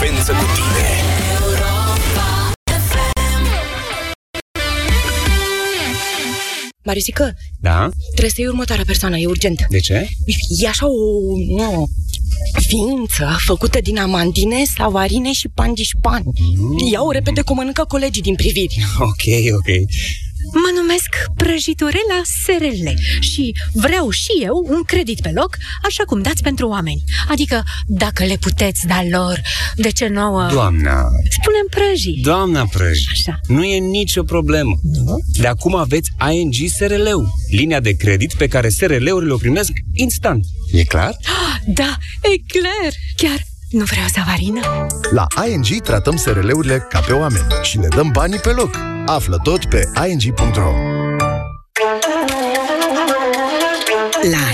frecvență cu tine. Marizică? Da? Trebuie să iei următoarea persoană, e urgent. De ce? E așa o ființă făcută din amandine, savarine și pandișpan. Iau repede cum mănâncă colegii din priviri. Ok, ok. Mă numesc Prăjitorela SRL și vreau și eu un credit pe loc, așa cum dați pentru oameni. Adică, dacă le puteți da lor, de ce nouă? Doamna... Spune-mi Prăji. Doamna Prăji, așa. Nu e nicio problemă. De acum aveți ING SRL-ul, linia de credit pe care SRL-urile o primesc instant. E clar? Da, e clar, chiar. Nu vreau savarină? La ING tratăm SRL-urile ca pe oameni și ne dăm banii pe loc. Află tot pe ing.ro. La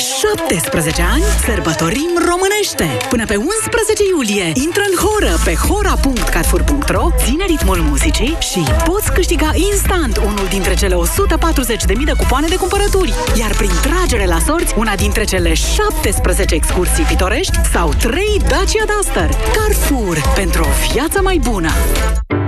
17 ani sărbătorim românește. Până pe 11 iulie intră în horă pe hora.carrefour.ro, ține ritmul muzicii și poți câștiga instant unul dintre cele 140.000 de cupoane de cumpărături, iar prin tragere la sorți una dintre cele 17 excursii pitorești sau 3 Dacia Duster. Carrefour, pentru o viață mai bună.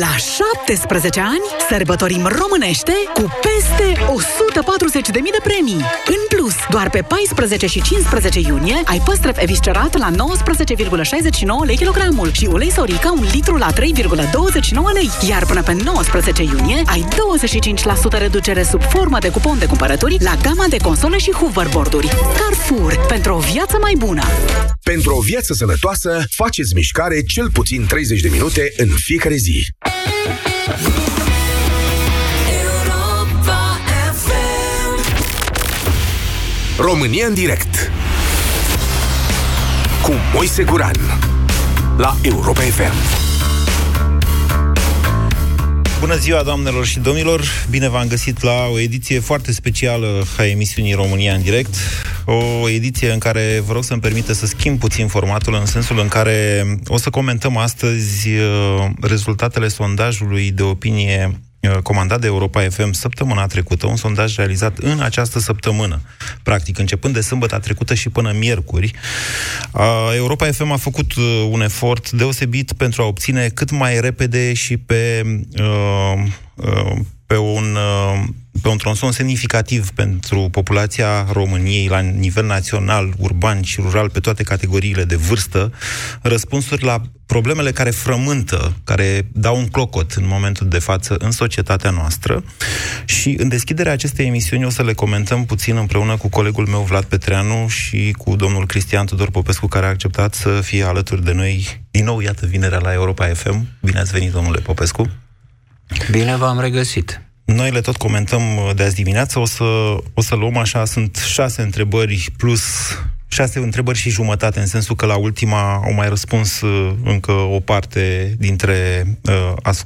La 17 ani sărbătorim românește cu peste 140.000 de premii. În plus, doar pe 14 și 15 iunie ai păstrăv eviscerat la 19,69 lei kilogramul și ulei Sorica un litru la 3,29 lei. Iar până pe 19 iunie ai 25% reducere sub formă de cupon de cumpărături la gama de console și hoverboard-uri. Carrefour, pentru o viață mai bună. Pentru o viață sănătoasă, faceți mișcare cel puțin 30 de minute în fiecare zi. Europa FM. România în direct cu Moise Guran la Europa FM. Bună ziua, doamnelor și domnilor! Bine v-am găsit la o ediție foarte specială a emisiunii România în direct. O ediție în care vă rog să-mi permite să schimb puțin formatul, în sensul în care o să comentăm astăzi rezultatele sondajului de opinie comandat de Europa FM săptămâna trecută, un sondaj realizat în această săptămână. Practic, începând de sâmbăta trecută și până miercuri, Europa FM a făcut un efort deosebit pentru a obține cât mai repede și pe un tronson semnificativ pentru populația României la nivel național, urban și rural, pe toate categoriile de vârstă, răspunsuri la problemele care frământă, care dau un clocot în momentul de față în societatea noastră. Și în deschiderea acestei emisiuni o să le comentăm puțin împreună cu colegul meu Vlad Petreanu și cu domnul Cristian Tudor Popescu, care a acceptat să fie alături de noi din nou, iată, vinerea la Europa FM. Bine ați venit, domnule Popescu! Bine v-am regăsit! Noi le tot comentăm de azi dimineață, o să luăm așa, sunt 6 întrebări plus 6 întrebări și jumătate, în sensul că la ultima au mai răspuns încă o parte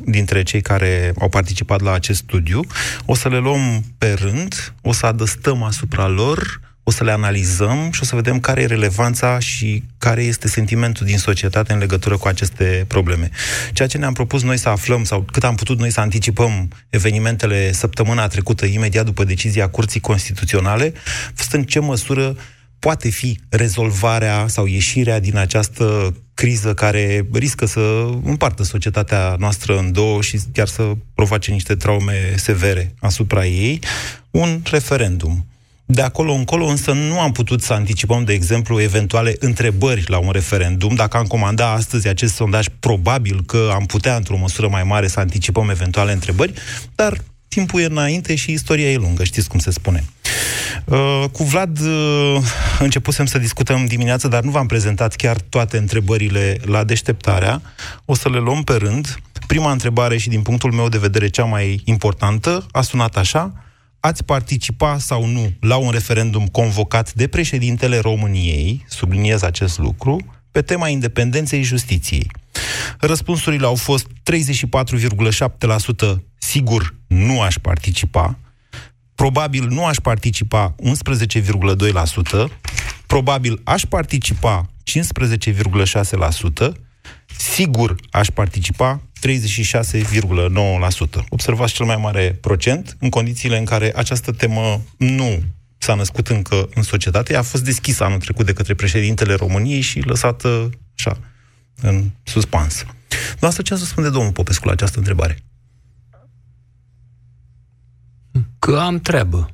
dintre cei care au participat la acest studiu. O să le luăm pe rând, o să adăstăm asupra lor, o să le analizăm și o să vedem care e relevanța și care este sentimentul din societate în legătură cu aceste probleme. Ceea ce ne-am propus noi să aflăm, sau cât am putut noi să anticipăm evenimentele săptămâna trecută, imediat după decizia Curții Constituționale, fost în ce măsură poate fi rezolvarea sau ieșirea din această criză care riscă să împartă societatea noastră în două și chiar să provoace niște traume severe asupra ei, un referendum. De acolo încolo, însă, nu am putut să anticipăm, de exemplu, eventuale întrebări la un referendum. Dacă am comandat astăzi acest sondaj, probabil că am putea, într-o măsură mai mare, să anticipăm eventuale întrebări, dar timpul e înainte și istoria e lungă, știți cum se spune. Cu Vlad începusem să discutăm dimineața, dar nu v-am prezentat chiar toate întrebările la deșteptarea. O să le luăm pe rând. Prima întrebare și din punctul meu de vedere cea mai importantă a sunat așa: ați participa sau nu la un referendum convocat de președintele României, subliniez acest lucru, pe tema independenței justiției? Răspunsurile au fost 34,7% sigur nu aș participa, probabil nu aș participa 11,2%, probabil aș participa 15,6%, sigur aș participa 36,9%. Observați cel mai mare procent în condițiile în care această temă nu s-a născut încă în societate, a fost deschisă anul trecut de către președintele României și lăsată așa, în suspans. Noastră, ce răspunde domnul Popescu la această întrebare? Că am treabă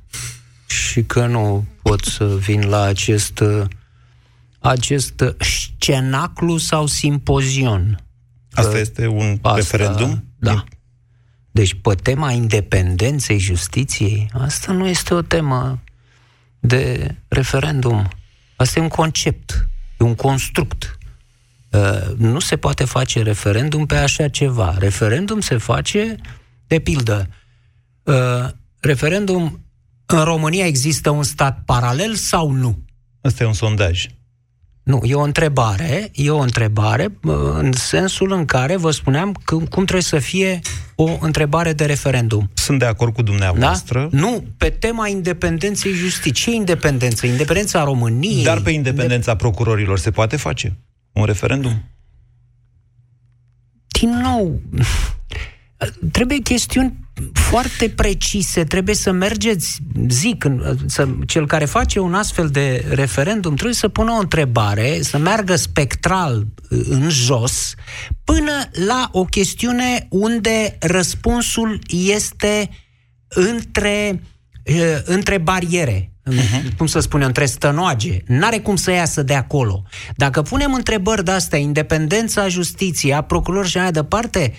și că nu pot să vin la acest scenaclu sau simpozion. Asta este un referendum? Da. Deci, pe tema independenței justiției, asta nu este o temă de referendum. Asta e un concept, e un construct. Nu se poate face referendum pe așa ceva. Referendum se face, de pildă, referendum, în România există un stat paralel sau nu? Asta e un sondaj. Nu, e o întrebare în sensul în care vă spuneam că, cum trebuie să fie o întrebare de referendum. Sunt de acord cu dumneavoastră. Da? Nu, pe tema independenței justiției. Ce independență? Independența României. Dar pe independența procurorilor se poate face un referendum? Din nou, trebuie chestiuni foarte precise, trebuie să mergeți, cel care face un astfel de referendum trebuie să pună o întrebare, să meargă spectral în jos, până la o chestiune unde răspunsul este între bariere. Cum să spunem, între stănoage. N-are cum să iasă de acolo. Dacă punem întrebări de-astea, independența justiției, a procuror și mai departe,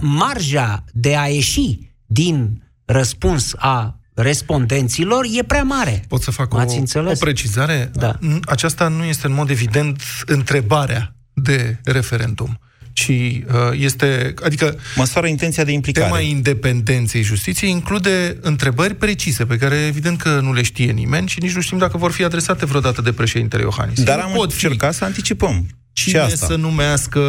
marja de a ieși din răspuns a respondenților e prea mare. Pot să fac o precizare? Da. Aceasta nu este în mod evident întrebarea de referendum, ci este, adică măsoară intenția de implicare. Tema independenței justiției include întrebări precise pe care evident că nu le știe nimeni și nici nu știm dacă vor fi adresate vreodată de președintele Iohannis. Dar am încercat să anticipăm. Cine să numească...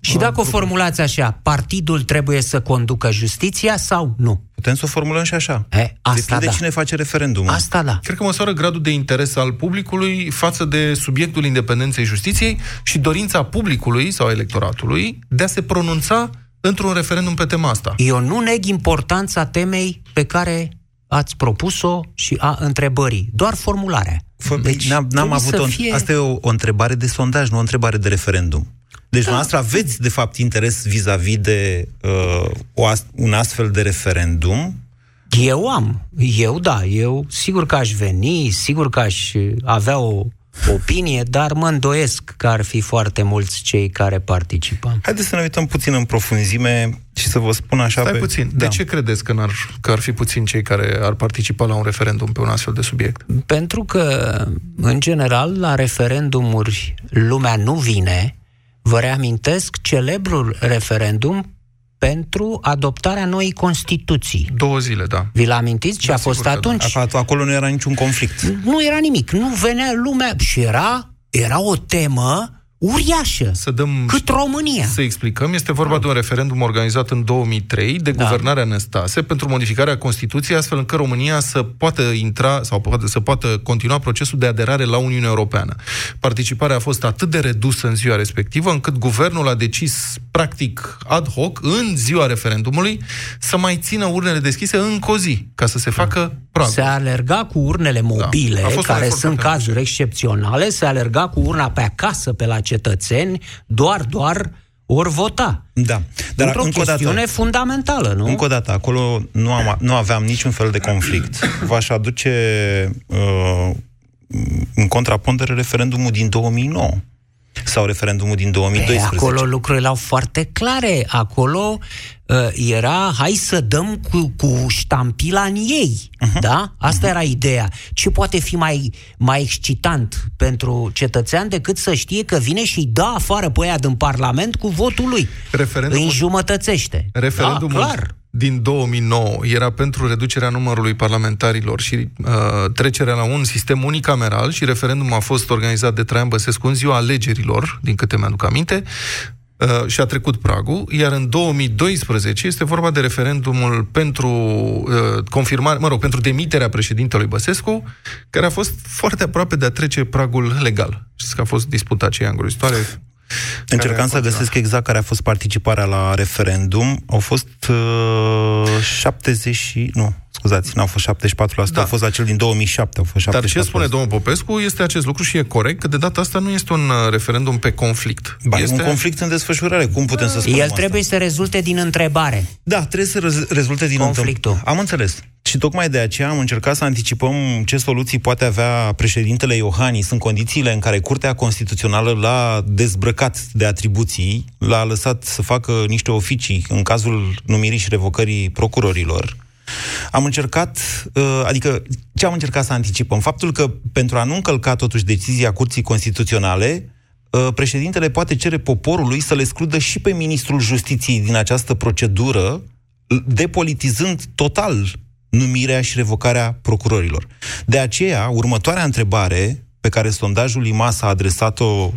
Și dacă o formulați așa, partidul trebuie să conducă justiția sau nu? Putem să o formulăm și așa. Depinde de cine face referendumul. Asta da. Cred că măsoară gradul de interes al publicului față de subiectul independenței justiției și dorința publicului sau electoratului de a se pronunța într-un referendum pe tema asta. Eu nu neg importanța temei pe care ați propus-o și a întrebării. Doar formularea. Deci, n-am avut Asta e o întrebare de sondaj, nu o întrebare de referendum. Deci, dumneavoastră aveți, de fapt, interes vis-a-vis de un astfel de referendum? Eu am. Eu sigur că aș veni, sigur că aș avea o opinie, dar mă îndoiesc că ar fi foarte mulți cei care participă. Haideți să ne uităm puțin în profunzime și să vă spun așa... Puțin. Da. De ce credeți că că ar fi puțin cei care ar participa la un referendum pe un astfel de subiect? Pentru că, în general, la referendumuri lumea nu vine. Vă reamintesc celebrul referendum pentru adoptarea noii Constituții. 2 zile, da. Vi-l amintiți ce a fost atunci? Da. Acolo nu era niciun conflict. Nu era nimic. Nu venea lumea și era o temă uriașă, cât România. Să explicăm, este vorba de un referendum organizat în 2003 de guvernarea Năstase pentru modificarea Constituției, astfel încât România să poată intra sau să poată continua procesul de aderare la Uniunea Europeană. Participarea a fost atât de redusă în ziua respectivă, încât guvernul a decis, practic, ad hoc, în ziua referendumului, să mai țină urnele deschise încă o zi, ca să se facă pragul. Se alerga cu urnele mobile, care sunt cazuri excepționale, se alerga cu urna pe acasă, pe la cetățeni, doar ori vota. Da. Dar într-o chestiune fundamentală, nu? Încă o dată, acolo nu aveam niciun fel de conflict. V-aș aduce în contrapondere referendumul din 2009, sau referendumul din 2012. Acolo lucrurile erau foarte clare. Acolo era, hai să dăm cu ștampila în ei. Uh-huh. Da? Asta era ideea. Ce poate fi mai excitant pentru cetățean decât să știe că vine și îi dă afară pe aia din Parlament cu votul lui. Referendumul, îi jumătățește. Referendumul, da, clar, din 2009 era pentru reducerea numărului parlamentarilor și trecerea la un sistem unicameral și referendumul a fost organizat de Traian Băsescu în ziua alegerilor, din câte mi-aduc aminte, și a trecut pragul, iar în 2012 este vorba de referendumul pentru confirmare, pentru demiterea președintelui Băsescu, care a fost foarte aproape de a trece pragul legal. Știți că a fost disputa aceea îngrozitoare. Încercam să găsesc exact care a fost participarea la referendum. Au fost n-au fost 74%, da. Au fost la cel din 2007, au fost 74%. Dar ce spune domnul Popescu este acest lucru și e corect, că de data asta nu este un referendum pe conflict. Este un conflict în desfășurare, cum putem să spunem. El trebuie să rezulte din întrebare. Da, trebuie să rezulte din conflictul. Am înțeles. Și tocmai de aceea am încercat să anticipăm ce soluții poate avea președintele Iohannis în condițiile în care Curtea Constituțională l-a dezbrăcat de atribuții, l-a lăsat să facă niște oficii în cazul numirii și revocării procurorilor. Am încercat, adică ce am încercat să anticipăm? Faptul că pentru a nu încălca totuși decizia Curții Constituționale, președintele poate cere poporului să le excludă și pe ministrul Justiției din această procedură, depolitizând total numirea și revocarea procurorilor. De aceea, următoarea întrebare pe care sondajul IMAS a adresat-o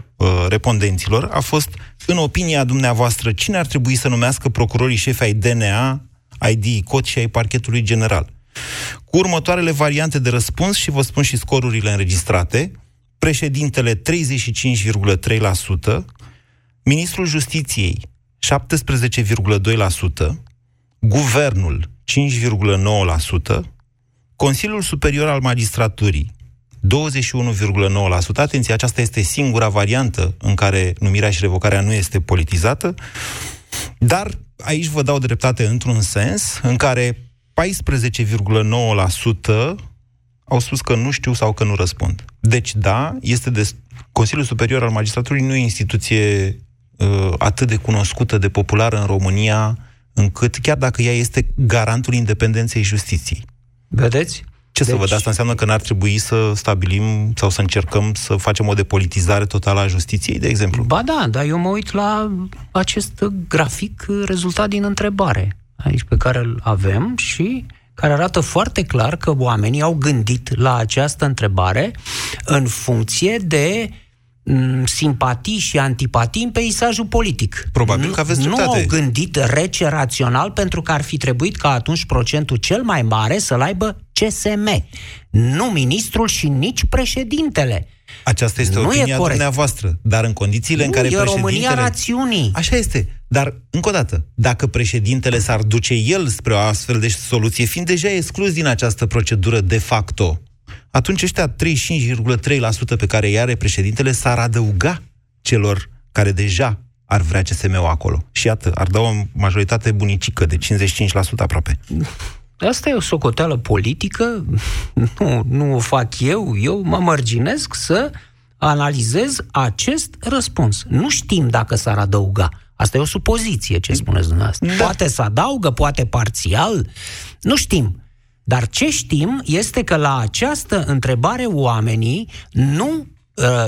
respondenților a fost: în opinia dumneavoastră, cine ar trebui să numească procurorii șefi ai DNA, ID, cod și ai parchetului general? Cu următoarele variante de răspuns, și vă spun și scorurile înregistrate: președintele 35,3%, ministrul Justiției 17,2%, guvernul 5,9%, Consiliul Superior al Magistraturii 21,9%. Atenție, aceasta este singura variantă în care numirea și revocarea nu este politizată. Dar aici vă dau dreptate într-un sens în care 14,9% au spus că nu știu sau că nu răspund. Deci da, Consiliul Superior al Magistraturii nu e o instituție atât de cunoscută, de populară în România, încât, chiar dacă ea este garantul independenței justiției. Vedeți? Să văd, asta înseamnă că n-ar trebui să stabilim sau să încercăm să facem o depolitizare totală a justiției, de exemplu? Ba da, dar eu mă uit la acest grafic rezultat din întrebare, aici pe care îl avem și care arată foarte clar că oamenii au gândit la această întrebare în funcție de simpatii și antipatii în peisajul politic. Probabil că aveți dreptate. Nu au gândit rece rațional, pentru că ar fi trebuit ca atunci procentul cel mai mare să-l aibă CSM. Nu ministrul și nici președintele. Aceasta este opinia dumneavoastră, dar în condițiile în care președintele... Nu, e România rațiunii. Așa este, dar, încă o dată, dacă președintele s-ar duce el spre o astfel de soluție, fiind deja exclus din această procedură de facto, atunci ăștia 35,3% pe care îi are președintele s-ar adăuga celor care deja ar vrea CSM-ul acolo. Și iată, ar da o majoritate bunicică de 55% aproape. Asta e o socoteală politică, nu o fac eu, mă mărginesc să analizez acest răspuns. Nu știm dacă s-ar adăuga. Asta e o supoziție, ce spuneți dumneavoastră. Da. Poate se adaugă, poate parțial, nu știm. Dar ce știm este că la această întrebare oamenii nu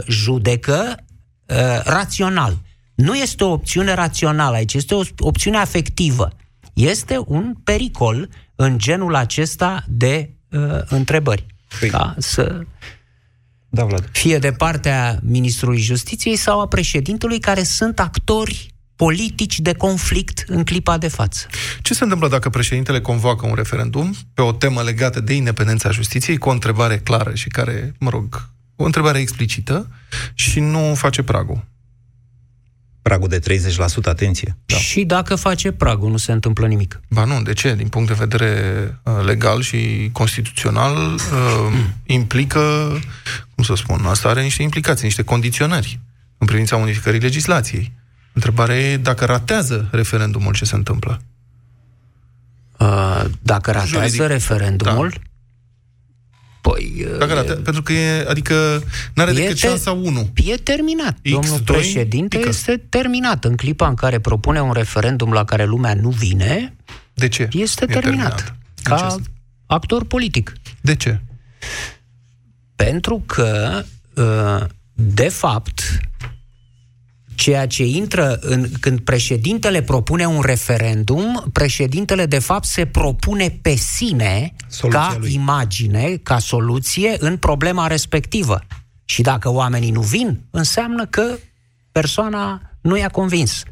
judecă rațional. Nu este o opțiune rațională aici, este o opțiune afectivă. Este un pericol în genul acesta de întrebări. Fie de partea Ministrului Justiției sau a președintelui, care sunt actori politici de conflict în clipa de față. Ce se întâmplă dacă președintele convoacă un referendum pe o temă legată de independența justiției, cu o întrebare clară și care, o întrebare explicită, și nu face pragul? Pragul de 30%, atenție. Da. Și dacă face pragul, nu se întâmplă nimic. Ba nu, de ce? Din punct de vedere legal și constituțional implică, asta are niște implicații, niște condiționări în privința unificării legislației. Întrebarea e dacă ratează referendumul, ce se întâmplă? Dacă ratează referendumul, 2. Pentru că e, adică n-are decât șansa 1. E terminat. Domnul președinte este terminat. În clipa în care propune un referendum la care lumea nu vine, de ce? Este terminat. Ca actor politic. De ce? Pentru că, de fapt, ceea ce intră în, când președintele propune un referendum, președintele de fapt se propune pe sine soluția ca lui. Imagine, ca soluție în problema respectivă. Și dacă oamenii nu vin, înseamnă că persoana nu i-a convins.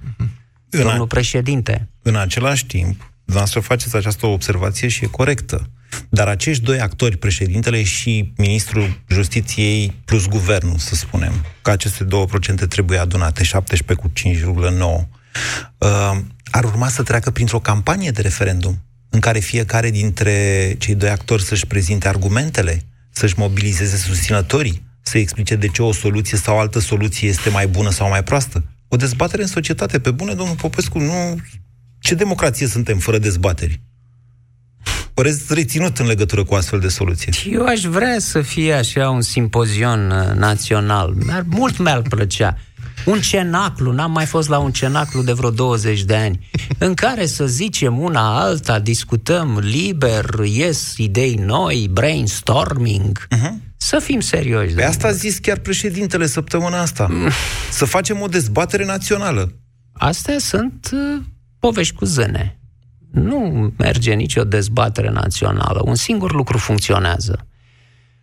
Domnul președinte. În același timp, să faceți această observație și e corectă. Dar acești doi actori, președintele și ministrul justiției plus guvernul, să spunem, că aceste 2% trebuie adunate, 17 cu 5,9, ar urma să treacă printr-o campanie de referendum în care fiecare dintre cei doi actori să-și prezinte argumentele, să-și mobilizeze susținătorii, să explice de ce o soluție sau altă soluție este mai bună sau mai proastă. O dezbatere în societate. Pe bune, domnul Popescu, nu... Ce democrație suntem fără dezbateri? Părez reținut în legătură cu astfel de soluție. Eu aș vrea să fie așa un simpozion național. Mult mi-ar plăcea. Un cenaclu, n-am mai fost la un cenaclu de vreo 20 de ani, în care să zicem una alta, discutăm liber, ies idei noi, brainstorming... Uh-huh. Să fim serioși. Pe asta a zis chiar președintele săptămâna asta. Să facem o dezbatere națională. Astea sunt povești cu zâne. Nu merge nicio dezbatere națională. Un singur lucru funcționează.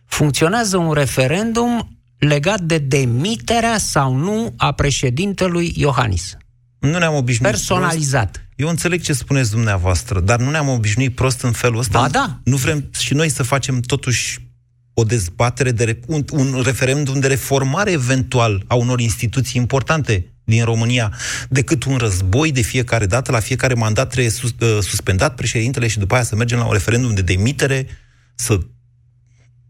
Funcționează un referendum legat de demiterea sau nu a președintelui Iohannis. Nu ne-am obișnuit. Personalizat. Prost. Eu înțeleg ce spuneți dumneavoastră, dar nu ne-am obișnuit prost în felul ăsta. Ba da. Nu vrem și noi să facem totuși o dezbatere, un referendum de reformare eventual a unor instituții importante din România, decât un război de fiecare dată, la fiecare mandat trebuie suspendat președintele și după aia să mergem la un referendum de demitere, să...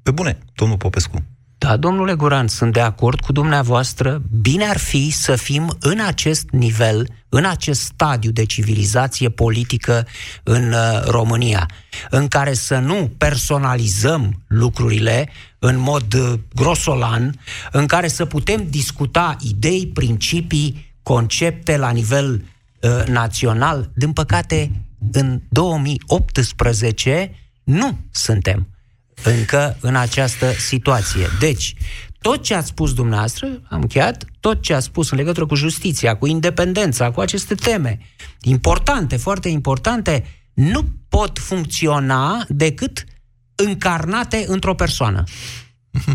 Pe bune, domnul Popescu. Da, domnule Guran, sunt de acord cu dumneavoastră. Bine ar fi să fim în acest nivel, în acest stadiu de civilizație politică în România, în care să nu personalizăm lucrurile în mod grosolan, în care să putem discuta idei, principii, concepte la nivel național. Din păcate, în 2018 nu suntem încă în această situație. Deci, tot ce ați spus dumneavoastră, am încheiat, tot ce ați spus în legătură cu justiția, cu independența, cu aceste teme importante, foarte importante, nu pot funcționa decât încarnate într-o persoană.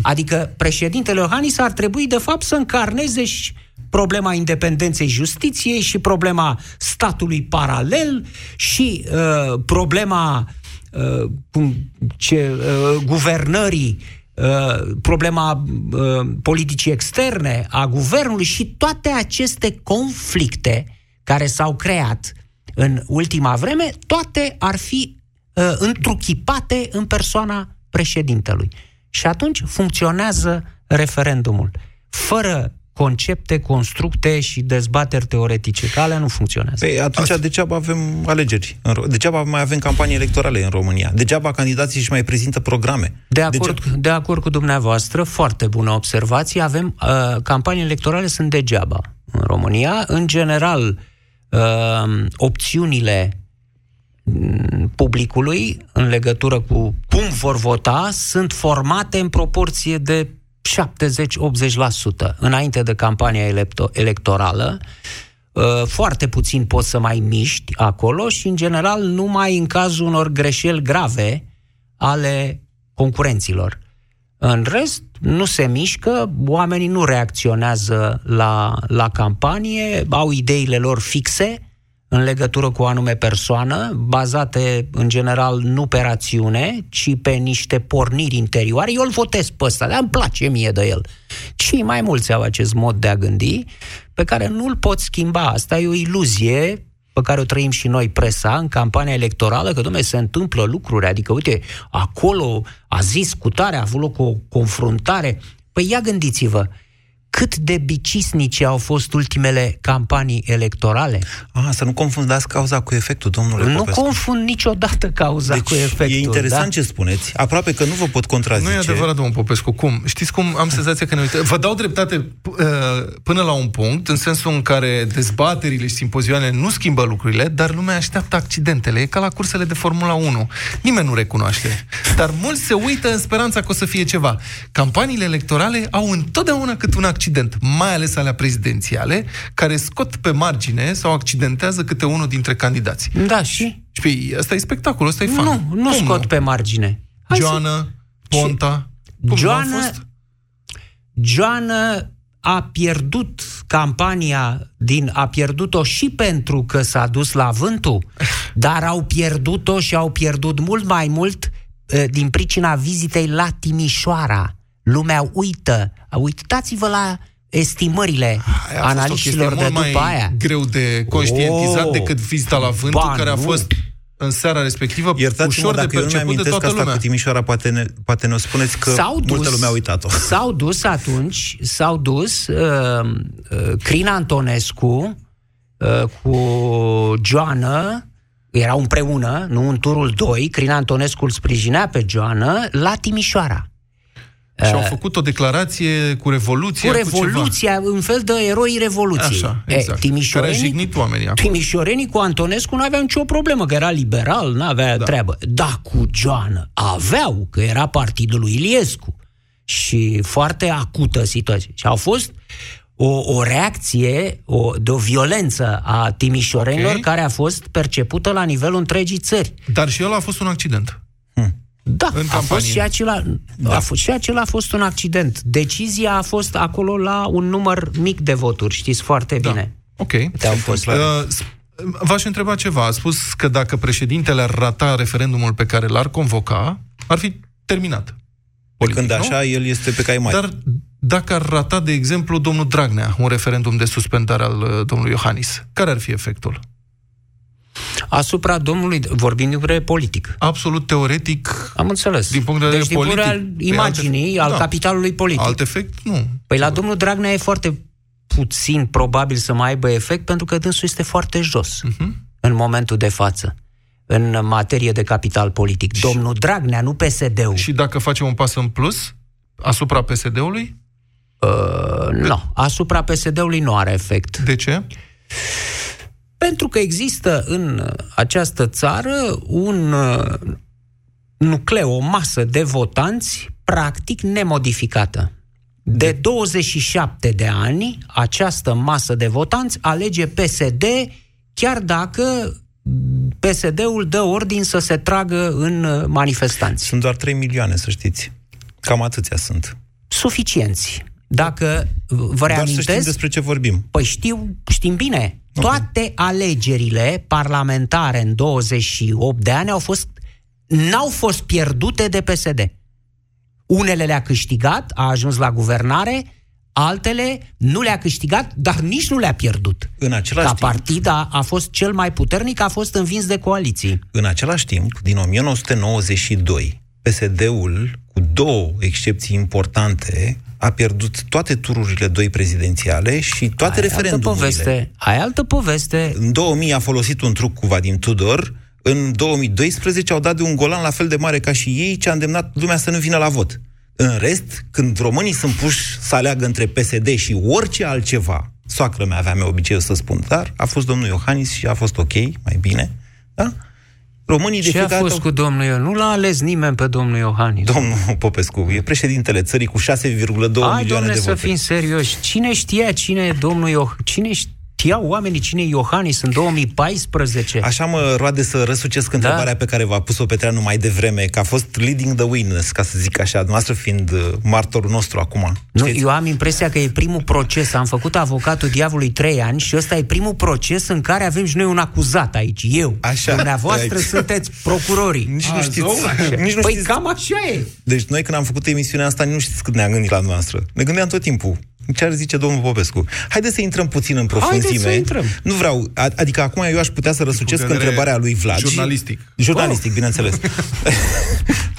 Adică președintele Iohannis ar trebui, de fapt, să încarneze și problema independenței justiției și problema statului paralel și problema guvernării, problema politicii externe a guvernului și toate aceste conflicte care s-au creat în ultima vreme, toate ar fi întruchipate în persoana președintelui. Și atunci funcționează referendumul. Fără concepte, constructe și dezbateri teoretice, că alea nu funcționează. Păi, atunci degeaba avem alegeri. Degeaba mai avem campanii electorale în România. Degeaba candidații își mai prezintă programe. De acord cu dumneavoastră, foarte bună observație, avem campanii electorale sunt degeaba în România. În general, opțiunile publicului în legătură cu cum vor vota sunt formate în proporție de 70-80% înainte de campania electorală. Foarte puțin poți să mai miști acolo și, în general, numai în cazul unor greșeli grave ale concurenților. În rest, nu se mișcă, oamenii nu reacționează la campanie, au ideile lor fixe în legătură cu o anume persoană, bazate, în general, nu pe rațiune, ci pe niște porniri interioare. Eu îl votez pe ăsta, dar îmi place mie de el. Cei mai mulți au acest mod de a gândi, pe care nu-l pot schimba. Asta e o iluzie pe care o trăim și noi, presa, în campania electorală, că, dom'le, se întâmplă lucruri. Adică, uite, acolo a zis cutare, a avut loc o confruntare. Păi ia gândiți-vă, cât de bicisnice au fost ultimele campanii electorale. Ah, să nu confundați cauza cu efectul, domnule Popescu. Nu confund niciodată cauza cu efectul. E interesant, da? Ce spuneți. Aproape că nu vă pot contrazice. Nu e adevărat, domnul Popescu. Cum? Știți cum? Am senzația că ne uităm. Vă dau dreptate până la un punct, în sensul în care dezbaterile și simpozioanele nu schimbă lucrurile, dar lumea așteaptă accidentele. E ca la cursele de Formula 1. Nimeni nu recunoaște. Dar mulți se uită în speranța că o să fie ceva. Campaniile electorale au întotdeauna cât un accident, mai ales alea prezidențiale, care scot pe margine sau accidentează câte unul dintre candidați. Da, și? Și asta e spectacol, asta e fan. Nu scot pe margine. Joana, Ponta, cum nu au fost? Joana a pierdut campania a pierdut-o și pentru că s-a dus la vântul, dar au pierdut-o și au pierdut mult mai mult din pricina vizitei la Timișoara. Lumea uită. Uitați-vă la estimările analiștilor de după aia. A fost o chestie mai greu de conștientizat decât vizita la vântul, care a fost în seara respectivă, ușor de perceput de toată lumea. Asta cu Timișoara, poate ne-o spuneți, că multă lume a uitat-o. S-au dus atunci, Crin Antonescu cu Joană, erau împreună, nu, în turul 2, Crin Antonescu îl sprijinea pe Joană la Timișoara. Și au făcut o declarație cu revoluția. Cu revoluția, un fel de eroi revoluției. Așa, exact. Care a jignit oamenii acolo. Timișorenii cu Antonescu nu aveau nicio problemă, că era liberal, nu avea treabă. Da, cu Joană aveau, că era partidul lui Iliescu. Și foarte acută situație. Și au fost o reacție de o violență a timișorenilor, care a fost percepută la nivelul întregii țări. Dar și el a fost un accident. Da, a fost și acela, a fost un accident. Decizia a fost acolo la un număr mic de voturi, știți foarte bine. Ok. V-aș întreba ceva. A spus că dacă președintele ar rata referendumul pe care l-ar convoca, ar fi terminat. Când așa, el este pe cai mai. Dar dacă ar rata, de exemplu, domnul Dragnea un referendum de suspendare al domnului Iohannis, care ar fi efectul? Asupra domnului, vorbim despre politic. Absolut teoretic. Am înțeles. Din punct de vedere politic. Deci, din punct de vedere al imaginii, al capitalului politic. Alt efect, nu. Păi la domnul Dragnea e foarte puțin probabil să mai aibă efect, pentru că dânsul este foarte jos în momentul de față, în materie de capital politic. Și domnul Dragnea, nu PSD-ul. Și dacă facem un pas în plus, asupra PSD-ului? Nu. Asupra PSD-ului nu are efect. De ce? Pentru că există în această țară un nucleu, o masă de votanți practic nemodificată. De 27 de ani, această masă de votanți alege PSD, chiar dacă PSD-ul dă ordin să se tragă în manifestanți. Sunt doar 3 milioane, să știți. Cam atâția sunt. Suficienți. Dacă vă reamintesc... Dar să știm despre ce vorbim. Păi știm bine. Toate alegerile parlamentare în 28 de ani n-au fost pierdute de PSD. Unele le-a câștigat, a ajuns la guvernare, altele nu le-a câștigat, dar nici nu le-a pierdut. În același timp, partida a fost cel mai puternic, a fost învins de coaliții. În același timp, din 1992, PSD-ul, cu 2 excepții importante, a pierdut toate tururile 2 prezidențiale și toate referendumurile. Ai altă poveste. În 2000 a folosit un truc cu Vadim Tudor, în 2012 au dat de un golan la fel de mare ca și ei, ce a îndemnat lumea să nu vină la vot. În rest, când românii sunt puși să aleagă între PSD și orice altceva, soacră mea avea obiceiul să spun, dar a fost domnul Iohannis și a fost ok, mai bine, da? Românii de fiecare dată... cu domnul Ioan? Nu l-a ales nimeni pe domnul Iohannis. Domnul Popescu e președintele țării cu 6,2 milioane de voturi. Hai, domnule, să fim serioși. Cine știau oamenii cine e Iohannis în 2014? Așa mă roade să răsucesc întrebarea pe care v-a pus-o Petreanu mai devreme, că a fost leading the witness, ca să zic așa, dumneavoastră fiind martorul nostru acum. Nu, eu am impresia că e primul proces. Am făcut Avocatul Diavolului 3 ani și ăsta e primul proces în care avem și noi un acuzat aici. Eu. Așa. Dumneavoastră sunteți procurorii. Nici nu știți. Păi cam așa e. Deci noi când am făcut emisiunea asta, nu știți cât ne-am gândit la dumneavoastră. Ne gândeam tot timpul. Ce ar zice domnul Popescu? Haideți să intrăm puțin în profunzime. Nu vreau, adică acum eu aș putea să răsucesc întrebarea lui Vlad. Jurnalistic, bineînțeles.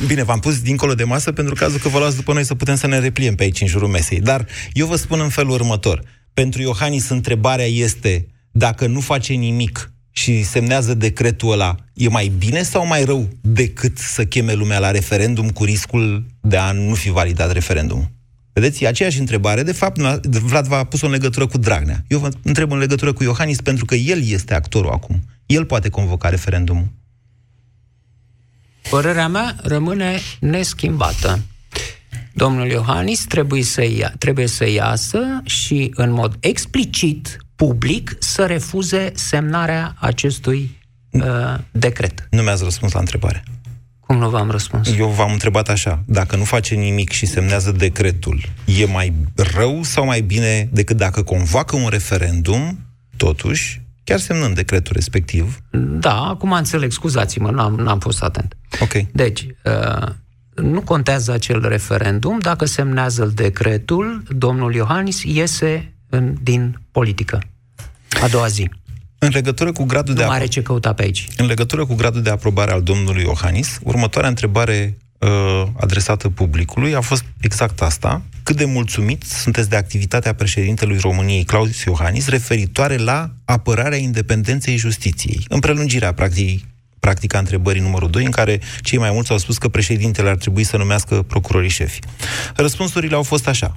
Bine, v-am pus dincolo de masă pentru cazul că vă luați după noi să putem să ne repliem pe aici în jurul mesei. Dar eu vă spun în felul următor. Pentru Iohannis întrebarea este dacă nu face nimic și semnează decretul ăla, e mai bine sau mai rău decât să cheme lumea la referendum cu riscul de a nu fi validat referendumul? Vedeți, e aceeași întrebare. De fapt, Vlad v-a pus-o în legătură cu Dragnea. Eu vă întreb în legătură cu Iohannis pentru că el este actorul acum. El poate convoca referendumul. Părerea mea rămâne neschimbată. Domnul Iohannis trebuie să iasă și în mod explicit, public, să refuze semnarea acestui decret. Nu mi-ați răspuns la întrebare. Cum nu v-am răspuns? Eu v-am întrebat așa, dacă nu face nimic și semnează decretul, e mai rău sau mai bine decât dacă convoacă un referendum, totuși, chiar semnând decretul respectiv? Da, acum înțeleg, scuzați-mă, n-am fost atent. Ok. Deci, nu contează acel referendum, dacă semnează decretul, domnul Iohannis iese din politică. A doua zi. În legătură cu gradul de are ce căuta pe aici. În legătură cu gradul de aprobare al domnului Iohannis, următoarea întrebare adresată publicului a fost exact asta. Cât de mulțumit sunteți de activitatea președintelui României, Klaus Iohannis, referitoare la apărarea independenței justiției? În prelungirea practica întrebării numărul 2, în care cei mai mulți au spus că președintele ar trebui să numească procurorii șefi. Răspunsurile au fost așa.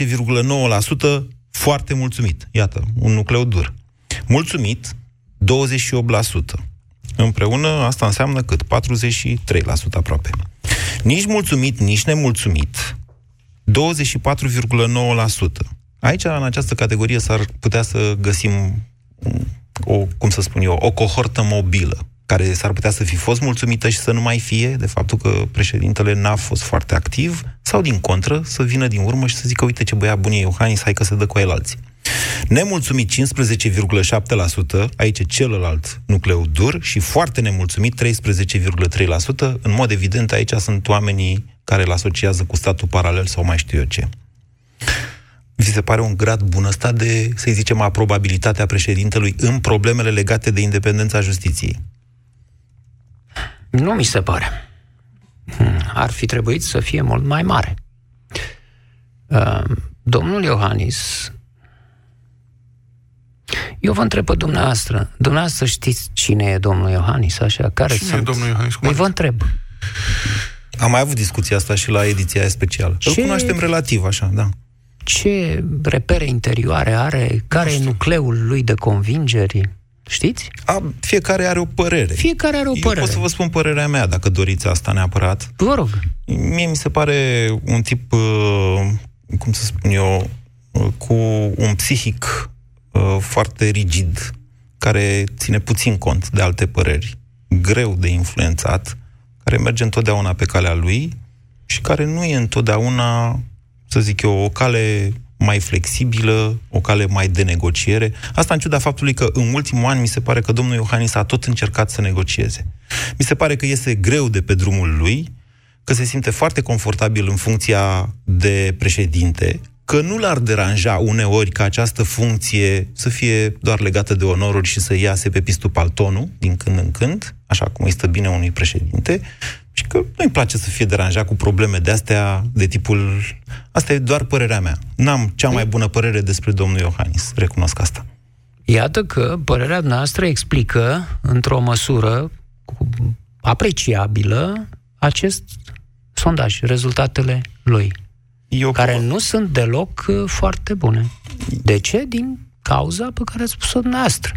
14,9% foarte mulțumit. Iată, un nucleu dur. Mulțumit, 28%. Împreună, asta înseamnă cât? 43% aproape. Nici mulțumit, nici nemulțumit, 24,9%. Aici, în această categorie, s-ar putea să găsim o cohortă mobilă, care s-ar putea să fi fost mulțumită și să nu mai fie, de faptul că președintele n-a fost foarte activ, sau din contră, să vină din urmă și să zică, uite ce băiat bun e Iohannis, hai că se dă cu el alții. Nemulțumit 15,7%, aici celălalt nucleu dur, și foarte nemulțumit 13,3%, în mod evident aici sunt oamenii care îl asociază cu statul paralel sau mai știu eu ce. Vi se pare un grad bun ăsta de, să-i zicem, aprobabilitatea președintelui în problemele legate de independența justiției? Nu mi se pare. Ar fi trebuit să fie mult mai mare. Domnul Iohannis, eu vă întreb pe dumneavoastră. Dumneavoastră știți cine e domnul Iohannis? Așa, care cine sunt? E domnul Iohannis? Cum vă întreb. Am mai avut discuția asta și la ediția specială. Îl cunoaștem relativ, așa, da. Ce repere interioare are? Care e nucleul lui de convingeri? Știți? Fiecare are o părere. Fiecare are o părere. Eu pot să vă spun părerea mea, dacă doriți asta neapărat. Vă rog. Mie mi se pare un tip, cum să spun eu, cu un psihic foarte rigid, care ține puțin cont de alte păreri, greu de influențat, care merge întotdeauna pe calea lui și care nu e întotdeauna, să zic eu, o cale mai flexibilă, o cale mai de negociere. Asta în ciuda faptului că în ultimul an mi se pare că domnul Iohannis a tot încercat să negocieze. Mi se pare că iese greu de pe drumul lui, că se simte foarte confortabil în funcția de președinte, că nu l-ar deranja uneori ca această funcție să fie doar legată de onoruri și să iasă pe pistul paltonul din când în când, așa cum îi stă bine unui președinte, și că nu-i place să fie deranjat cu probleme de-astea de tipul... Asta e doar părerea mea. N-am cea mai bună părere despre domnul Iohannis, recunosc asta. Iată că părerea noastră explică, într-o măsură apreciabilă, acest sondaj, rezultatele lui. Care nu sunt deloc foarte bune. De ce? Din cauza pe care ați spus-o dumneavoastră.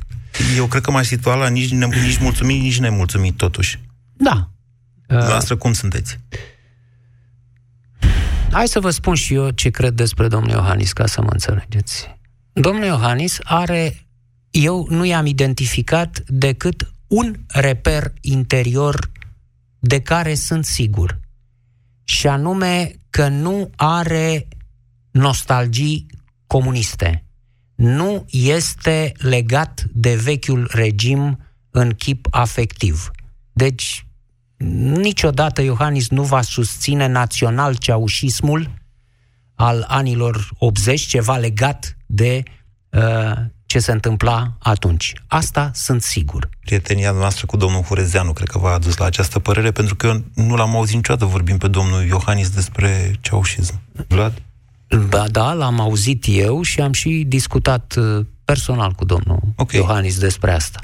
Eu cred că m-aș situa la nici mulțumit, nici nemulțumit totuși. Da. Dumneavoastră cum sunteți? Hai să vă spun și eu ce cred despre domnul Iohannis, ca să mă înțelegeți. Domnul Iohannis eu nu i-am identificat decât un reper interior de care sunt sigur. Și anume că nu are nostalgii comuniste. Nu este legat de vechiul regim în chip afectiv. Deci, niciodată Iohannis nu va susține național-ceaușismul al anilor 80, ceva legat de ce se întâmpla atunci. Asta sunt sigur. Prietenia noastră cu domnul Hurezeanu cred că v-a adus la această părere, pentru că eu nu l-am auzit niciodată vorbind pe domnul Iohannis despre ceaușism. Vlad? Da, l-am auzit eu și am și discutat personal cu domnul Iohannis despre asta.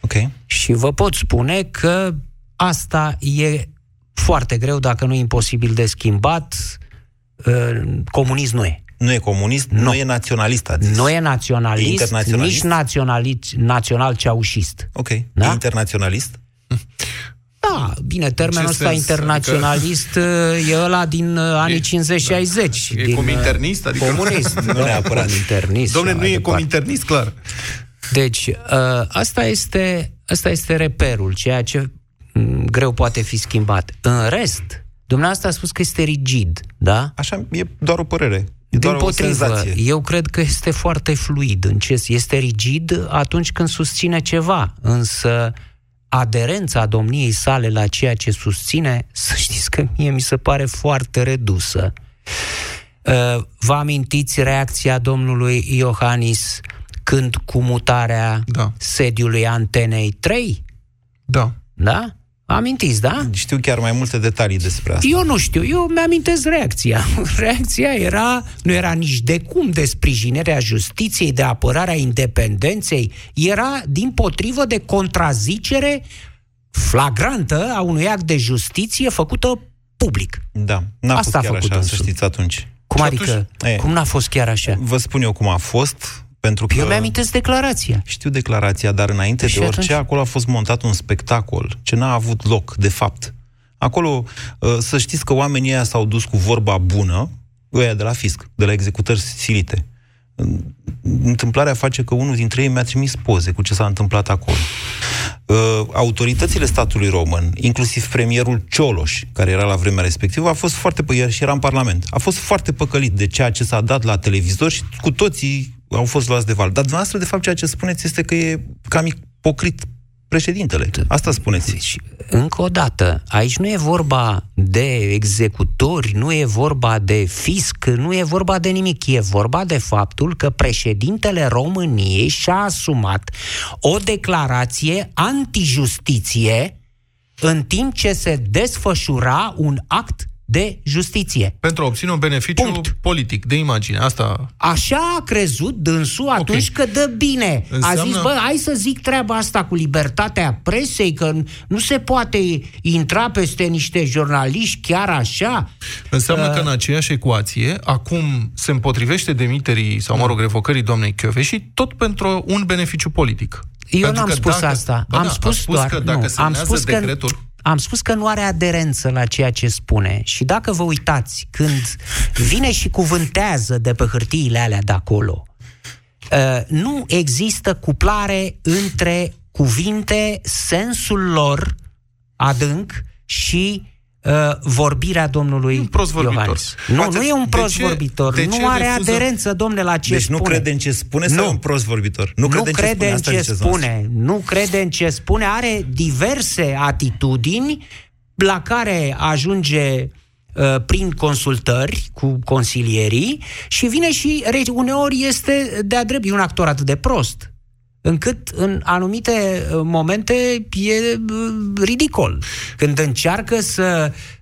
Okay. Și vă pot spune că asta e foarte greu, dacă nu e imposibil de schimbat. Comunist nu e. Nu e comunist, nu e naționalist, a zis. Nu e naționalist, e nici național-ceaușist. Ok. Da? E internaționalist? Da, bine, termenul ăsta internaționalist e ăla din anii 50-60. E cominternist? Adică comunist. Nu neapărat. Dom'le, nu e cominternist, clar. Deci, asta este reperul, ceea ce greu poate fi schimbat. În rest, dumneavoastră a spus că este rigid, da? Așa, e doar o părere. Dimpotrivă, eu cred că este foarte fluid. Este rigid atunci când susține ceva, însă aderența domniei sale la ceea ce susține, să știți că mie mi se pare foarte redusă. Vă amintiți reacția domnului Iohannis când cu mutarea sediului Antenei 3? Da. Da? Amintiți, da? Știu chiar mai multe detalii despre asta. Eu nu știu, eu mi-amintesc reacția. Reacția nu era nici de cum de sprijinirea justiției, de apărarea independenței, era dimpotrivă de contrazicere flagrantă a unui act de justiție făcută public. Da, n-a asta fost chiar așa, să știți atunci. Cum adică? Cum n-a fost chiar așa? Vă spun eu cum a fost. Pentru că eu mi-amintesc declarația. Știu declarația, dar înainte de orice, acolo a fost montat un spectacol ce n-a avut loc, de fapt. Acolo, să știți că oamenii ăia s-au dus cu vorba bună, ăia de la fisc, de la executări silite. Întâmplarea face că unul dintre ei mi-a trimis poze cu ce s-a întâmplat acolo. Autoritățile statului român, inclusiv premierul Cioloș, care era la vremea respectivă, a fost foarte și era în Parlament. A fost foarte păcălit de ceea ce s-a dat la televizor și cu toții au fost luați de val. Dar dumneavoastră, de fapt, ceea ce spuneți este că e cam ipocrit președintele. Asta spuneți. Și încă o dată, aici nu e vorba de executori, nu e vorba de fisc, nu e vorba de nimic. E vorba de faptul că președintele României și-a asumat o declarație antijustiție în timp ce se desfășura un act de justiție. Pentru a obține un beneficiu politic, de imagine. Asta... Așa a crezut dânsul atunci că dă bine. Înseamnă... A zis, hai să zic treaba asta cu libertatea presei, că nu se poate intra peste niște jurnaliști chiar așa. Înseamnă că în aceeași ecuație, acum se împotrivește demiterii, sau mă rog, revocării doamnei Kövesi, tot pentru un beneficiu politic. Eu pentru n-am spus dacă... asta. Am spus doar... că dacă semnează decretul... Am spus că nu are aderență la ceea ce spune. Și dacă vă uitați, când vine și cuvântează de pe hârtiile alea de acolo, nu există cuplare între cuvinte, sensul lor adânc și vorbirea domnului Iohannis. Nu e un prost vorbitor. Nu are aderență, domnule, la ce spune. Deci nu crede în ce spune sau un prost vorbitor? Nu crede în ce spune. Are diverse atitudini la care ajunge prin consultări cu consilierii și vine și uneori este de-a dreptul un actor atât de prost, încât în anumite momente e ridicol. Când încearcă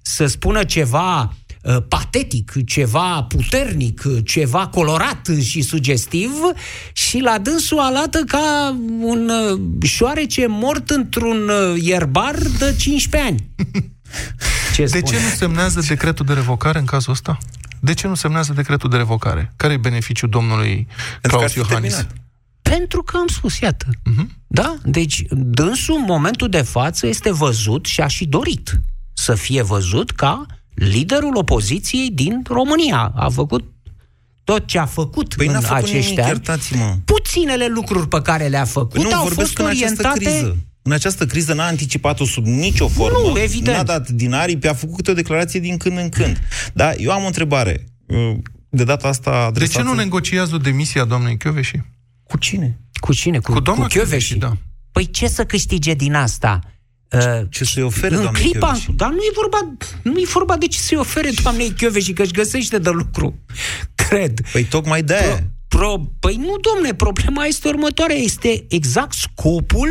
să spună ceva patetic, ceva puternic, ceva colorat și sugestiv și la dânsul alată ca un șoarece mort într-un ierbar de 15 ani. De ce nu semnează decretul de revocare în cazul ăsta? De ce nu semnează decretul de revocare? Care e beneficiul domnului Klaus Iohannis? Pentru că am spus, iată. Da? Deci, dânsul, în momentul de față, este văzut și a și dorit să fie văzut ca liderul opoziției din România. A făcut tot ce a făcut în aceștia. Puținele lucruri pe care le-a făcut au fost orientate... În această criză n-a anticipat-o sub nicio formă. Nu, evident. N-a dat din aripi, a făcut câte o declarație din când în când. Dar eu am o întrebare. De data asta adresată... De ce nu negociază o demisie a doamnei Kövesi? Cu cine? Cu cine? Cu doamna Kövesi, da. Păi ce să câștige din asta? Ce să-i ofere doamnei Kövesi? Dar nu e vorba de ce să-i ofere doamnei Kövesi, că își găsește de lucru. Cred. Păi tocmai de-aia. Păi nu, domne, problema este următoarea. Este exact scopul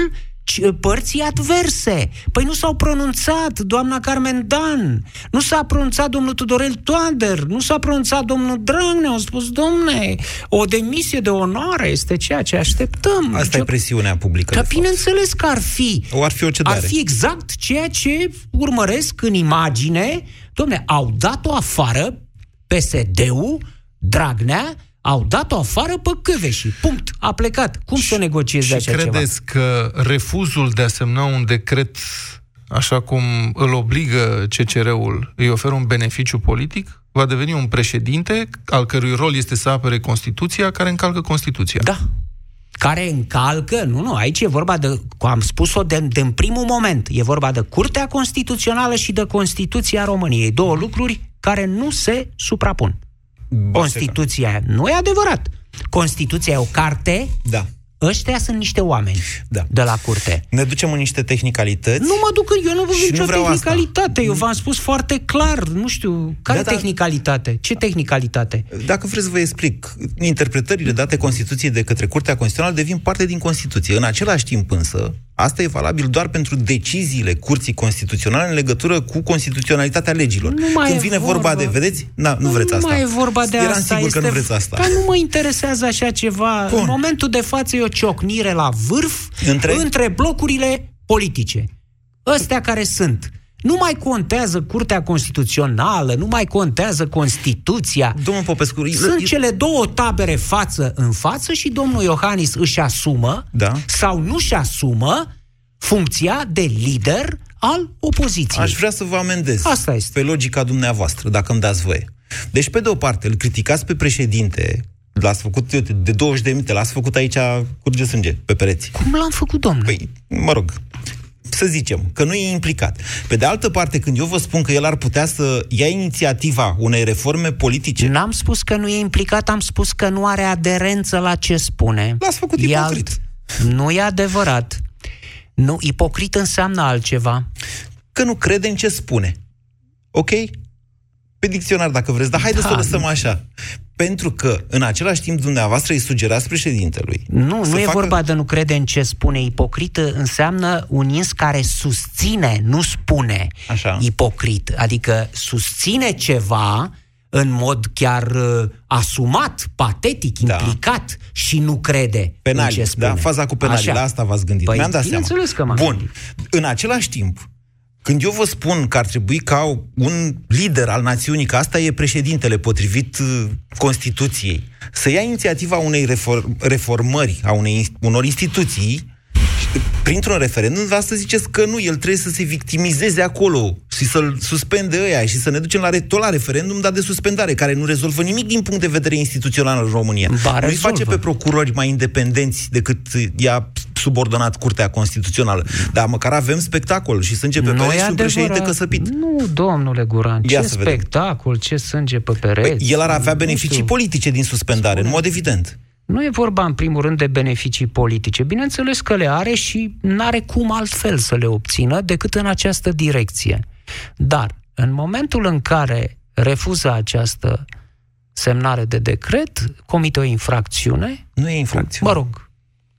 părții adverse. Păi nu s-au pronunțat doamna Carmen Dan, nu s-a pronunțat domnul Tudorel Toader, nu s-a pronunțat domnul Dragnea. Au spus, domne, o demisie de onoare este ceea ce așteptăm. Asta e presiunea publică. Că bineînțeles că ar fi. O ar fi o cedare. Ar fi exact ceea ce urmăresc în imagine. Domne, au dat-o afară PSD-ul, Dragnea, au dat-o afară pe Kövesi. Punct. A plecat. Cum să negociezi de așa ceva? Și credeți că refuzul de a semna un decret, așa cum îl obligă CCR-ul, îi oferă un beneficiu politic? Va deveni un președinte al cărui rol este să apere Constituția, care încalcă Constituția. Da. Care încalcă, nu, aici e vorba de, am spus-o din primul moment, e vorba de Curtea Constituțională și de Constituția României. Două lucruri care nu se suprapun. Constituția nu e adevărat. Constituția e o carte, da. Ăștia sunt niște oameni, da. De la curte. Ne ducem în niște tehnicalități. Nu mă duc, eu nu văd nicio tehnicalitate. Asta. Eu v-am spus foarte clar, nu știu, care tehnicalitate? Ce tehnicalitate? Dacă vreți vă explic, interpretările date Constituției de către Curtea Constituțională devin parte din Constituție. În același timp însă, asta e valabil doar pentru deciziile Curții Constituționale în legătură cu constituționalitatea legilor. Când vine vorba de, vedeți? Na, nu vreți asta. Nu mai e vorba de asta. Eram sigur că nu vreți asta. Dar nu mă interesează așa ceva. Bun. În momentul de față e o ciocnire la vârf între blocurile politice. Ăstea care sunt. Nu mai contează Curtea Constituțională, nu mai contează Constituția. Domnul Popescu, sunt cele două tabere față în față și domnul Iohannis își asumă, da. Sau nu-și asumă funcția de lider al opoziției. Aș vrea să vă amendez. Asta este. Pe logica dumneavoastră, dacă îmi dați voie. Deci, pe de o parte, îl criticați pe președinte, l-ați făcut de 20 de minute, l-ați făcut aici, curge sânge pe pereți. Cum l-am făcut, domnule? Păi, mă rog, să zicem, că nu e implicat. Pe de altă parte, când eu vă spun că el ar putea să ia inițiativa unei reforme politice... N-am spus că nu e implicat, am spus că nu are aderență la ce spune. L-ați făcut ipocrit. Nu e adevărat. Nu, ipocrit înseamnă altceva. Că nu crede în ce spune. Ok? Pe dicționar, dacă vreți, dar haideți să o lăsăm așa. Pentru că, în același timp, dumneavoastră îi sugerați președintelui. Nu e vorba de nu crede în ce spune. Ipocrită înseamnă un ins care susține, nu spune. Așa. Ipocrit. Adică susține ceva în mod chiar asumat, patetic, implicat, da. Și nu crede penali, în ce spune. Da, faza cu penalii, la asta v-ați gândit. Păi, mi-am dat seama. Bun. În același timp, când eu vă spun că ar trebui ca un lider al națiunii, că asta e președintele potrivit Constituției, să ia inițiativa unei reformări a unor instituții, printr-un referendum, dar să ziceți că nu, el trebuie să se victimizeze acolo și să-l suspende ăia și să ne ducem tot la referendum, dar de suspendare, care nu rezolvă nimic din punct de vedere instituțional în România. Nu îi face pe procurori mai independenți decât i-a subordonat Curtea Constituțională. Dar măcar avem spectacol și sânge pe pereți și un președinte căsăpit. Nu, domnule Guran, ce spectacol, ce sânge pe pereți. El ar avea beneficii politice din suspendare, în mod evident. Nu e vorba, în primul rând, de beneficii politice. Bineînțeles că le are și n-are cum altfel să le obțină decât în această direcție. Dar, în momentul în care refuză această semnare de decret, comite o infracțiune. Nu e infracțiune. Mă rog,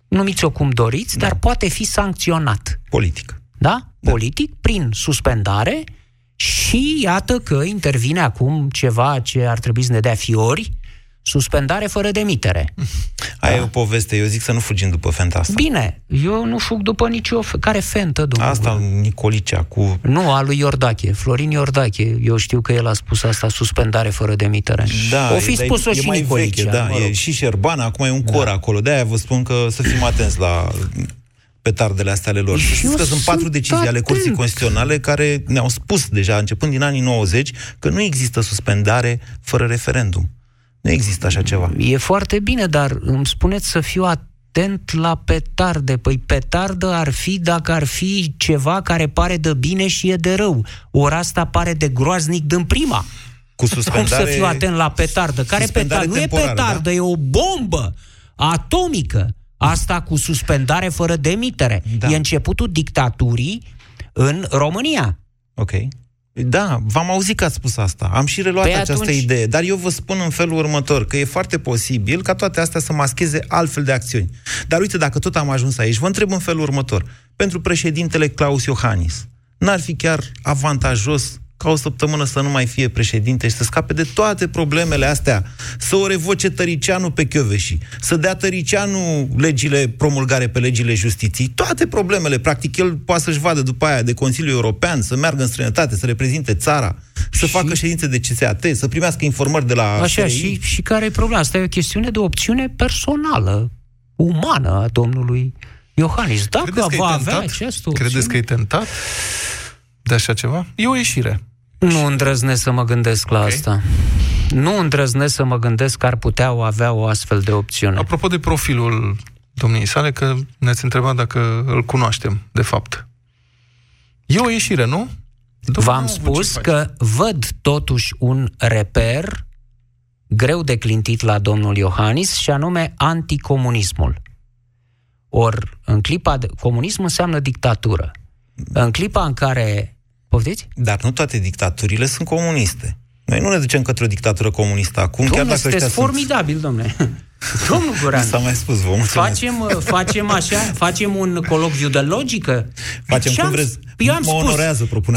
numiți-o cum doriți, da. Dar poate fi sancționat. Politic. Da? Politic, da. Prin suspendare și iată că intervine acum ceva ce ar trebui să ne dea fiori, suspendare fără demitere. Aia e o poveste, eu zic să nu fugim după fenta asta. Bine, eu nu fug după nicio... Care fentă, domnule? Asta, Nicolicea, cu... Nu, a lui Iordache, Florin Iordache. Eu știu că el a spus asta, suspendare fără demitere. Da, o fi spus-o și Nicolicea. Veche, da, e și Șerbana, acum e un cor acolo. De-aia vă spun că să fim atenți la... petardele astea ale lor. Și că sunt 4 decizii ale Curții Constituționale care ne-au spus deja, începând din anii 90, că nu există suspendare fără referendum. Nu există așa ceva. E foarte bine, dar îmi spuneți să fiu atent la petarde. Păi petardă ar fi dacă ar fi ceva care pare de bine și e de rău. Ori asta pare de groaznic din prima. Cu suspendare... Cum să fiu atent la petardă? Care petardă? Nu e petardă, da? E o bombă atomică. Asta cu suspendare fără demitere. Da. E începutul dictaturii în România. Ok. Da, v-am auzit că ați spus asta. Am și reluat această idee. Dar eu vă spun în felul următor, că e foarte posibil ca toate astea să mascheze altfel de acțiuni. Dar uite, dacă tot am ajuns aici, vă întreb în felul următor. Pentru președintele Klaus Iohannis, n-ar fi chiar avantajos ca o săptămână să nu mai fie președinte și să scape de toate problemele astea, să o revoce Tăriceanu pe Kövesi, să dea Tăriceanu legile, promulgare pe legile justiției, toate problemele, practic el poate să-și vadă după aia de Consiliul European, să meargă în străinătate, să reprezinte țara, să facă ședințe de CSAT, să primească informări de la... Așa, și care e problema? Asta e o chestiune de opțiune personală, umană a domnului Iohannis. Dacă va avea această opțiune... Credeți că e tentat de așa ceva? E o ieșire. Nu îndrăznesc să mă gândesc la asta. Nu îndrăznesc să mă gândesc că ar putea avea o astfel de opțiune. Apropo de profilul domniei sale, că ne-ați întrebat dacă îl cunoaștem, de fapt. E o ieșire, nu? V-am spus că văd totuși un reper greu de clintit la domnul Iohannis, și anume anticomunismul. Or, în clipa de... Comunism înseamnă dictatură. În clipa în care... Poftiți? Dar nu toate dictaturile sunt comuniste. Noi nu ne ducem către o dictatură comunistă acum, domnule, chiar dacă sunteți formidabil, domnule. Domnul Guran. S-a mai spus, vă mulțumesc. Facem așa, facem un colocviu de logică. Facem cum vreți. Eu am spus,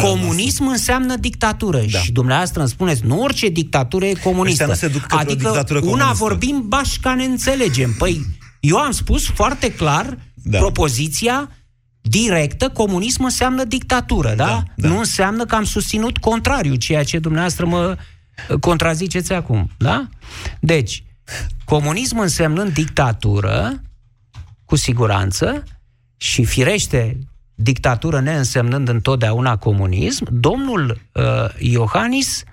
comunism înseamnă dictatură. Da. Și dumneavoastră îmi spuneți, nu orice dictatură e comunistă. Deci, se duc adică una comunistă. Vorbim bașca, ne înțelegem. Păi, eu am spus foarte clar propoziția directă, comunism înseamnă dictatură, da? Nu înseamnă că am susținut contrariu, ceea ce dumneavoastră mă contraziceți acum, da? Deci, comunism însemnând dictatură, cu siguranță, și firește dictatură neînsemnând întotdeauna comunism, domnul Iohannis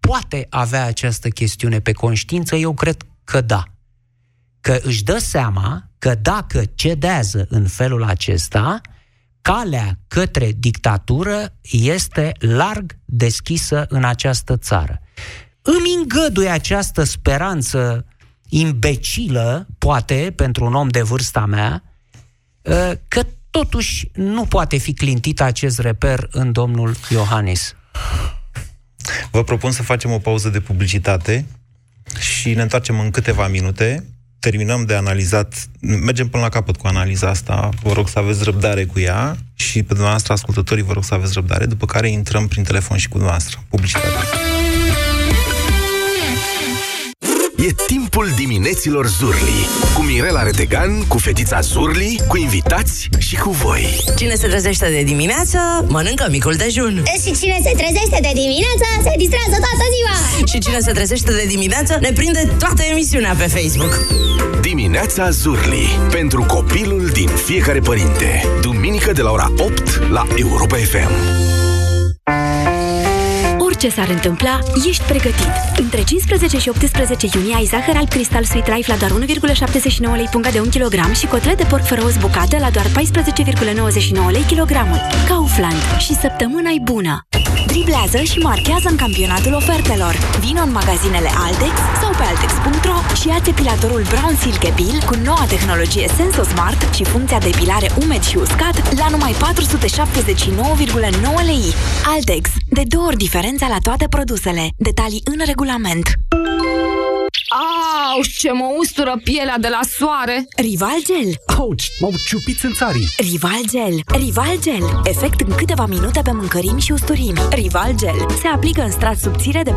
poate avea această chestiune pe conștiință, eu cred că da. Că își dă seama că dacă cedează în felul acesta, calea către dictatură este larg deschisă în această țară. Îmi îngăduie această speranță imbecilă, poate, pentru un om de vârsta mea, că totuși nu poate fi clintit acest reper în domnul Iohannis. Vă propun să facem o pauză de publicitate și ne întoarcem în câteva minute. Terminăm de analizat, mergem până la capăt cu analiza asta, vă rog să aveți răbdare cu ea și pe dumneavoastră ascultătorii vă rog să aveți răbdare, după care intrăm prin telefon și cu dumneavoastră. Publicitate. E timpul dimineților Zurli, cu Mirela Retegan, cu fetița Zurli, cu invitați și cu voi. Cine se trezește de dimineață, mănâncă micul dejun. Și cine se trezește de dimineață, se distrează toată ziua. Și cine se trezește de dimineață, ne prinde toată emisiunea pe Facebook. Dimineața Zurli, pentru copilul din fiecare părinte. Duminică de la ora 8 la Europa FM. Ce s-ar întâmpla, ești pregătit. Între 15 și 18 iunie ai zahăr alb Cristal Sweet Life la doar 1,79 lei punga de 1 kg și cotlet de porc fără os bucată la doar 14,99 lei kilogramul. Kaufland. Și săptămâna-i bună! Driblează și marchează în campionatul ofertelor. Vino în magazinele Altex sau pe altex.ro și ia depilatorul Braun Silk-épil cu noua tehnologie SensoSmart și funcția de depilare umed și uscat la numai 479,9 lei. Altex. De două ori diferența la toate produsele. Detalii în regulament. Au, ce mă ustură pielea de la soare! Rival Gel! Ouch, m-au ciupit în țarii! Rival Gel! Rival Gel! Efect în câteva minute pe mâncărimi și usturimi. Rival Gel! Se aplică în strat subțire de 4-6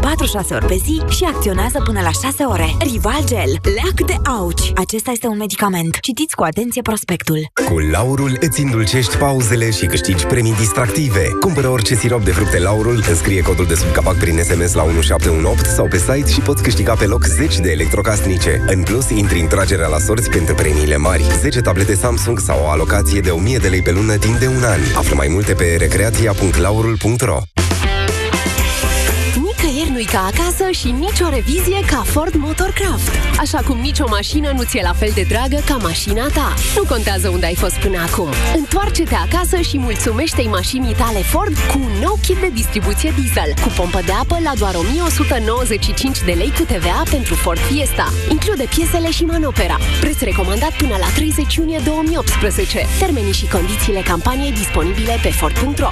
ori pe zi și acționează până la 6 ore. Rival Gel! Leac de auci! Acesta este un medicament. Citiți cu atenție prospectul. Cu Laurul îți îndulcești pauzele și câștigi premii distractive. Cumpără orice sirop de fructe Laurul, înscrie codul de sub capac prin SMS la 1718 sau pe site și poți câștiga pe loc 10 de electrocasnice. În plus, intri în tragerea la sorți pentru premiile mari. 10 tablete Samsung sau o alocație de 1000 de lei pe lună timp de un an. Află mai multe pe recreația.laurul.ro. Nu-i ca acasă și nicio revizie ca Ford Motorcraft. Așa cum nicio mașină nu ți-e la fel de dragă ca mașina ta. Nu contează unde ai fost până acum. Întoarce-te acasă și mulțumește-i mașinii tale Ford cu un nou kit de distribuție diesel, cu pompă de apă la doar 1195 de lei cu TVA pentru Ford Fiesta. Include piesele și manopera. Preț recomandat până la 30 iunie 2018. Termenii și condițiile campaniei disponibile pe Ford.ro.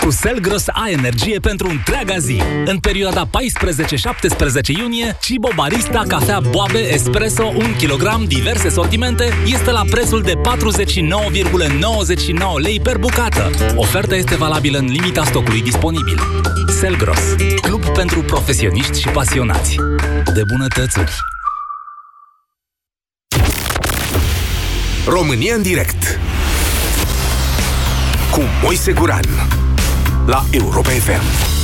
Cu SELGROSS ai energie pentru întreaga zi. În perioada 14-17 iunie, Cibobarista cafea boabe espresso 1 kg diverse sortimente este la prețul de 49,99 lei per bucată. Oferta este valabilă în limita stocului disponibil. SELGROSS, club pentru profesioniști și pasionați de bunătățuri. România în direct cu Moise Guran la Europa FM.